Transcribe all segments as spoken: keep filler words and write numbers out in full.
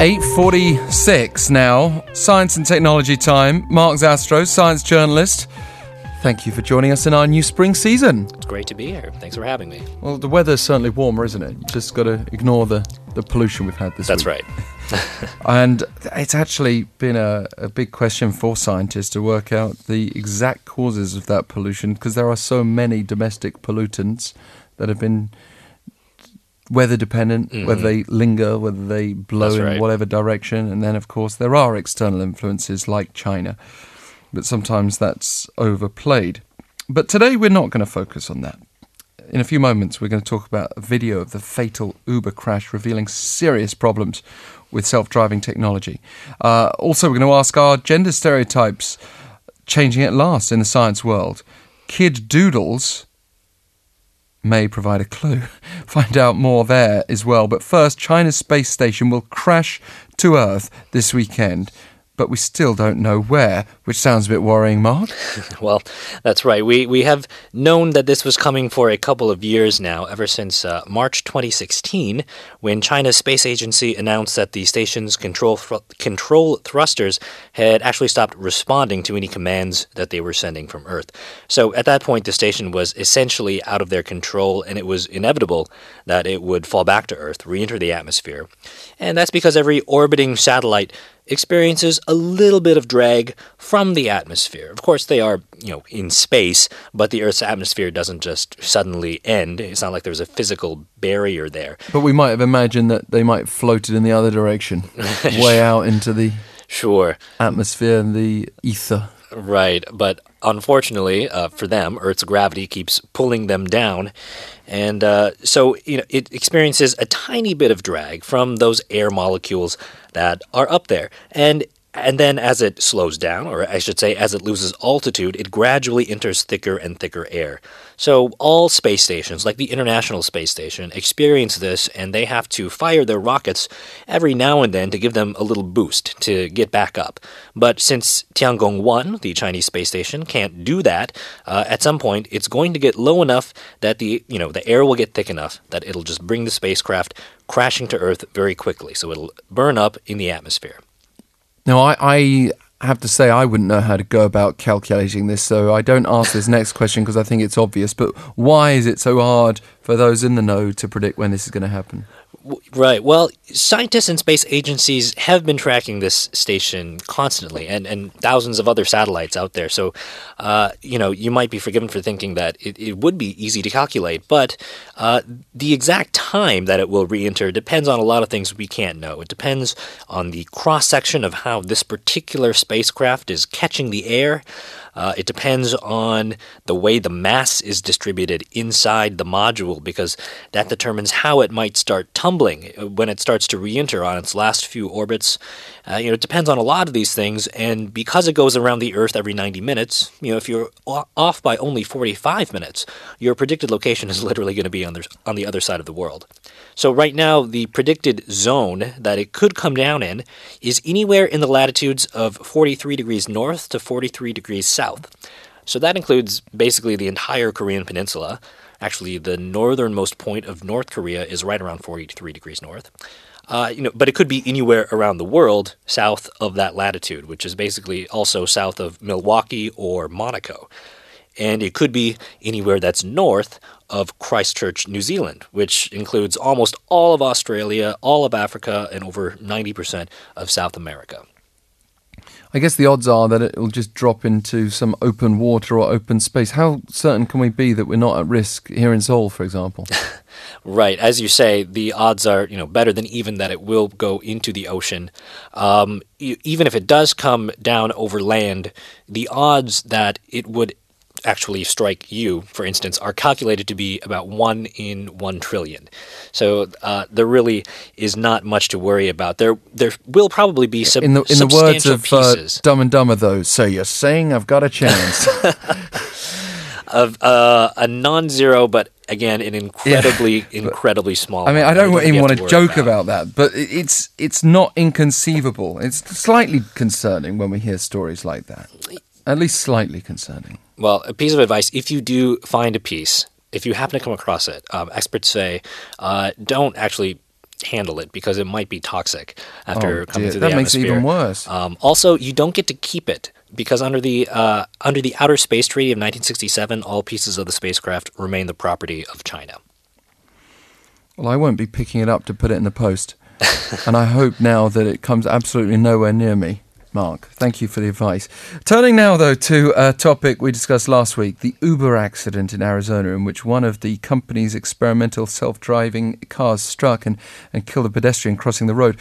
eight forty-six now, Science and Technology time. Mark Zastrow, science journalist. Thank you for joining us in our new spring season. It's great to be here. Thanks for having me. Well, the weather's certainly warmer, isn't it? You just got to ignore the, the pollution we've had this That's week. That's right. And it's actually been a, a big question for scientists to work out the exact causes of that pollution, because there are so many domestic pollutants that have been weather-dependent, mm-hmm. whether they linger, whether they blow That's in right. whatever direction. And then, of course, there are external influences like China. But sometimes that's overplayed. But today we're not going to focus on that. In a few moments, we're going to talk about a video of the fatal Uber crash revealing serious problems with self-driving technology. Uh, also, we're going to ask, are gender stereotypes changing at last in the science world? Kid doodles may provide a clue. Find out more there as well. But first, China's space station will crash to Earth this weekend. But we still don't know where, which sounds a bit worrying, Mark. Well, that's right. We we have known that this was coming for a couple of years now, ever since uh, March twenty sixteen, when China's space agency announced that the station's control thr- control thrusters had actually stopped responding to any commands that they were sending from Earth. So at that point, the station was essentially out of their control, and it was inevitable that it would fall back to Earth, re-enter the atmosphere. And that's because every orbiting satellite experiences a little bit of drag from the atmosphere. Of course, they are, you know, in space, but the Earth's atmosphere doesn't just suddenly end. It's not like there's a physical barrier there. But we might have imagined that they might have floated in the other direction, way out into the sure. atmosphere and the ether. Right, but unfortunately uh, for them, Earth's gravity keeps pulling them down, and uh, so you know it experiences a tiny bit of drag from those air molecules that are up there, and and then as it slows down, or I should say, as it loses altitude, it gradually enters thicker and thicker air. So all space stations, like the International Space Station, experience this, and they have to fire their rockets every now and then to give them a little boost to get back up. But since Tiangong one, the Chinese space station, can't do that, uh, at some point it's going to get low enough that the you know the air will get thick enough that it'll just bring the spacecraft crashing to Earth very quickly. So it'll burn up in the atmosphere. Now, I, I have to say I wouldn't know how to go about calculating this, so I don't ask this next question because I think it's obvious, but why is it so hard for those in the know to predict when this is going to happen? Right. Well, scientists and space agencies have been tracking this station constantly, and, and thousands of other satellites out there. So, uh, you know, you might be forgiven for thinking that it, it would be easy to calculate, but uh, the exact time that it will re-enter depends on a lot of things we can't know. It depends on the cross-section of how this particular spacecraft is catching the air. Uh, it depends on the way the mass is distributed inside the module, because that determines how it might start tumbling when it starts to re-enter on its last few orbits. Uh, you know, it depends on a lot of these things, and because it goes around the Earth every ninety minutes, you know, if you're off by only forty-five minutes, your predicted location is literally going to be on the, on the other side of the world. So right now, the predicted zone that it could come down in is anywhere in the latitudes of forty-three degrees north to forty-three degrees south. So that includes basically the entire Korean peninsula. Actually, the northernmost point of North Korea is right around forty-three degrees north. Uh, you know, but it could be anywhere around the world south of that latitude, which is basically also south of Milwaukee or Monaco. And it could be anywhere that's north of Christchurch, New Zealand, which includes almost all of Australia, all of Africa, and over ninety percent of South America. I guess the odds are that it'll just drop into some open water or open space. How certain can we be that we're not at risk here in Seoul, for example? Right. As you say, the odds are, you know, better than even that it will go into the ocean. Um, e- even if it does come down over land, the odds that it would actually strike you, for instance, are calculated to be about one in one trillion. So uh, there really is not much to worry about. There, there will probably be some. In the, in the words of uh, Dumb and Dumber, though, so you're saying I've got a chance of uh, a non-zero, but again, an incredibly, yeah, but, incredibly small. I mean, I don't even want to, to joke about. about that, but it's it's not inconceivable. It's slightly concerning when we hear stories like that. At least slightly concerning. Well, a piece of advice, if you do find a piece, if you happen to come across it, um, experts say uh, don't actually handle it because it might be toxic after oh, coming through the atmosphere. That makes it even worse. Um, also, you don't get to keep it because under the uh, under the Outer Space Treaty of nineteen sixty-seven, all pieces of the spacecraft remain the property of China. Well, I won't be picking it up to put it in the post. And I hope now that it comes absolutely nowhere near me. Mark, thank you for the advice. Turning now, though, to a topic we discussed last week, the Uber accident in Arizona, in which one of the company's experimental self-driving cars struck and, and killed a pedestrian crossing the road.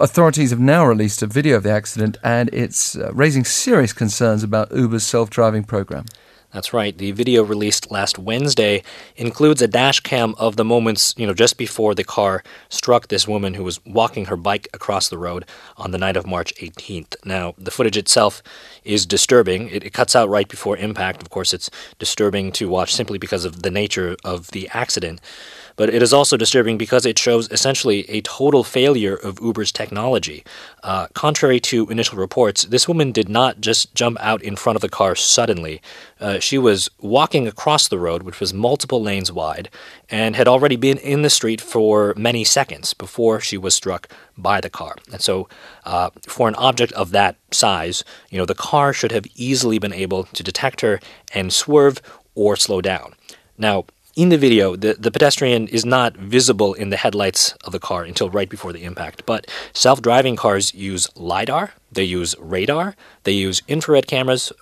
Authorities have now released a video of the accident, and it's uh, raising serious concerns about Uber's self-driving program. That's right. The video released last Wednesday includes a dash cam of the moments, you know, just before the car struck this woman who was walking her bike across the road on the night of March eighteenth. Now, the footage itself is disturbing. It, it cuts out right before impact. Of course, it's disturbing to watch simply because of the nature of the accident. But it is also disturbing because it shows essentially a total failure of Uber's technology. Uh, contrary to initial reports, this woman did not just jump out in front of the car suddenly. Uh, she was walking across the road, which was multiple lanes wide, and had already been in the street for many seconds before she was struck by the car. And so uh, for an object of that size, you know, the car should have easily been able to detect her and swerve or slow down. Now, in the video, the, the pedestrian is not visible in the headlights of the car until right before the impact, but self-driving cars use LIDAR, they use radar, they use infrared cameras,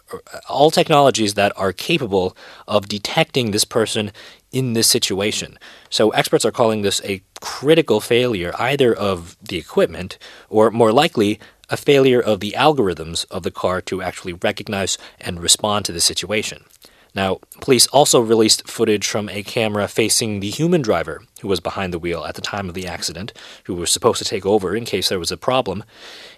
all technologies that are capable of detecting this person in this situation. So experts are calling this a critical failure either of the equipment or, more likely, a failure of the algorithms of the car to actually recognize and respond to the situation. Now, police also released footage from a camera facing the human driver who was behind the wheel at the time of the accident, who was supposed to take over in case there was a problem.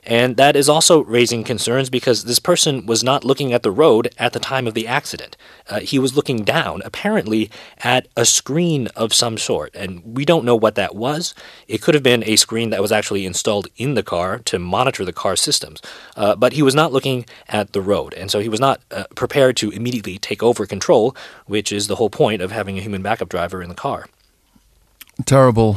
And that is also raising concerns because this person was not looking at the road at the time of the accident. Uh, he was looking down, apparently, at a screen of some sort. And we don't know what that was. It could have been a screen that was actually installed in the car to monitor the car systems. Uh, but he was not looking at the road. And so he was not uh, prepared to immediately take over control, which is the whole point of having a human backup driver in the car. Terrible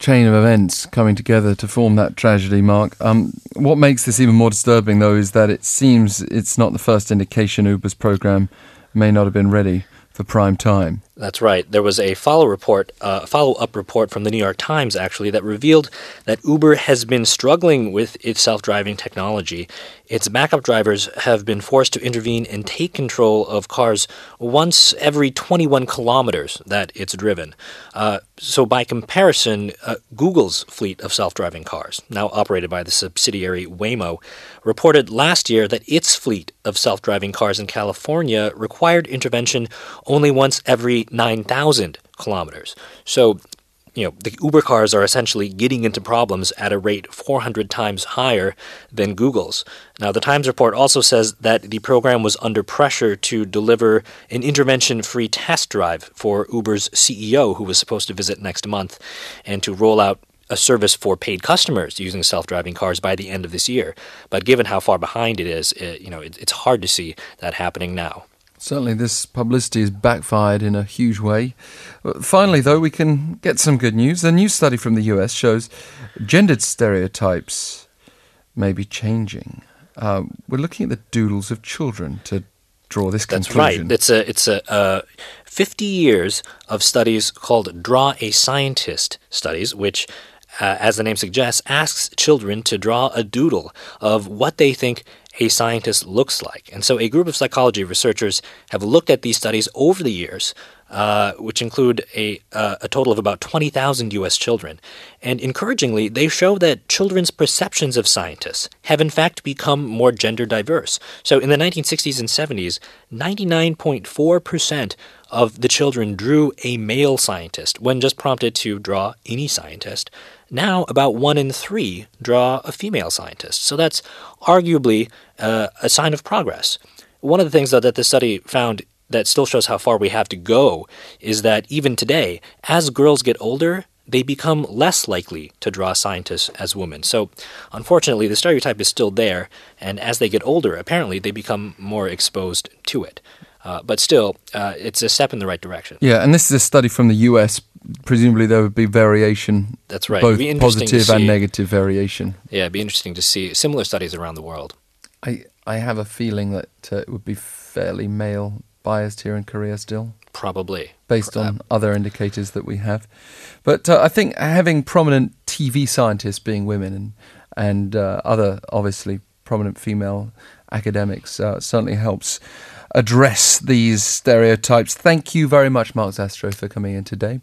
chain of events coming together to form that tragedy, Mark. Um, what makes this even more disturbing, though, is that it seems it's not the first indication Uber's program may not have been ready for prime time. That's right. There was a follow report, uh, follow-up report from the New York Times, actually, that revealed that Uber has been struggling with its self-driving technology. Its backup drivers have been forced to intervene and take control of cars once every twenty-one kilometers that it's driven. Uh, so by comparison, uh, Google's fleet of self-driving cars, now operated by the subsidiary Waymo, reported last year that its fleet of self-driving cars in California required intervention only once every nine thousand kilometers. So, you know, the Uber cars are essentially getting into problems at a rate four hundred times higher than Google's. Now, the Times report also says that the program was under pressure to deliver an intervention-free test drive for Uber's C E O, who was supposed to visit next month, and to roll out a service for paid customers using self-driving cars by the end of this year. But given how far behind it is, it, you know, it, it's hard to see that happening now. Certainly this publicity has backfired in a huge way. Finally, though, we can get some good news. A new study from the U S shows gendered stereotypes may be changing. Uh, we're looking at the doodles of children to draw this conclusion. That's right. It's a, it's a uh, fifty years of studies called Draw a Scientist studies, which, uh, as the name suggests, asks children to draw a doodle of what they think a scientist looks like. And so a group of psychology researchers have looked at these studies over the years, uh, which include a, uh, a total of about twenty thousand U S children. And encouragingly, they show that children's perceptions of scientists have in fact become more gender diverse. So in the nineteen sixties and seventies, ninety-nine point four percent of the children drew a male scientist when just prompted to draw any scientist. Now, about one in three draw a female scientist. So that's arguably uh, a sign of progress. One of the things, though, that this study found that still shows how far we have to go is that even today, as girls get older, they become less likely to draw scientists as women. So, unfortunately, the stereotype is still there, and as they get older, apparently they become more exposed to it. Uh, but still, uh, it's a step in the right direction. Yeah, and this is a study from the U S presumably there would be variation. That's right. Both positive and negative variation. Yeah, it'd be interesting to see similar studies around the world. I, I have a feeling that uh, it would be fairly male biased here in Korea still. Probably. Based on other indicators that we have. But uh, I think having prominent T V scientists being women and, and uh, other obviously prominent female academics uh, certainly helps address these stereotypes. Thank you very much, Mark Zastrow, for coming in today.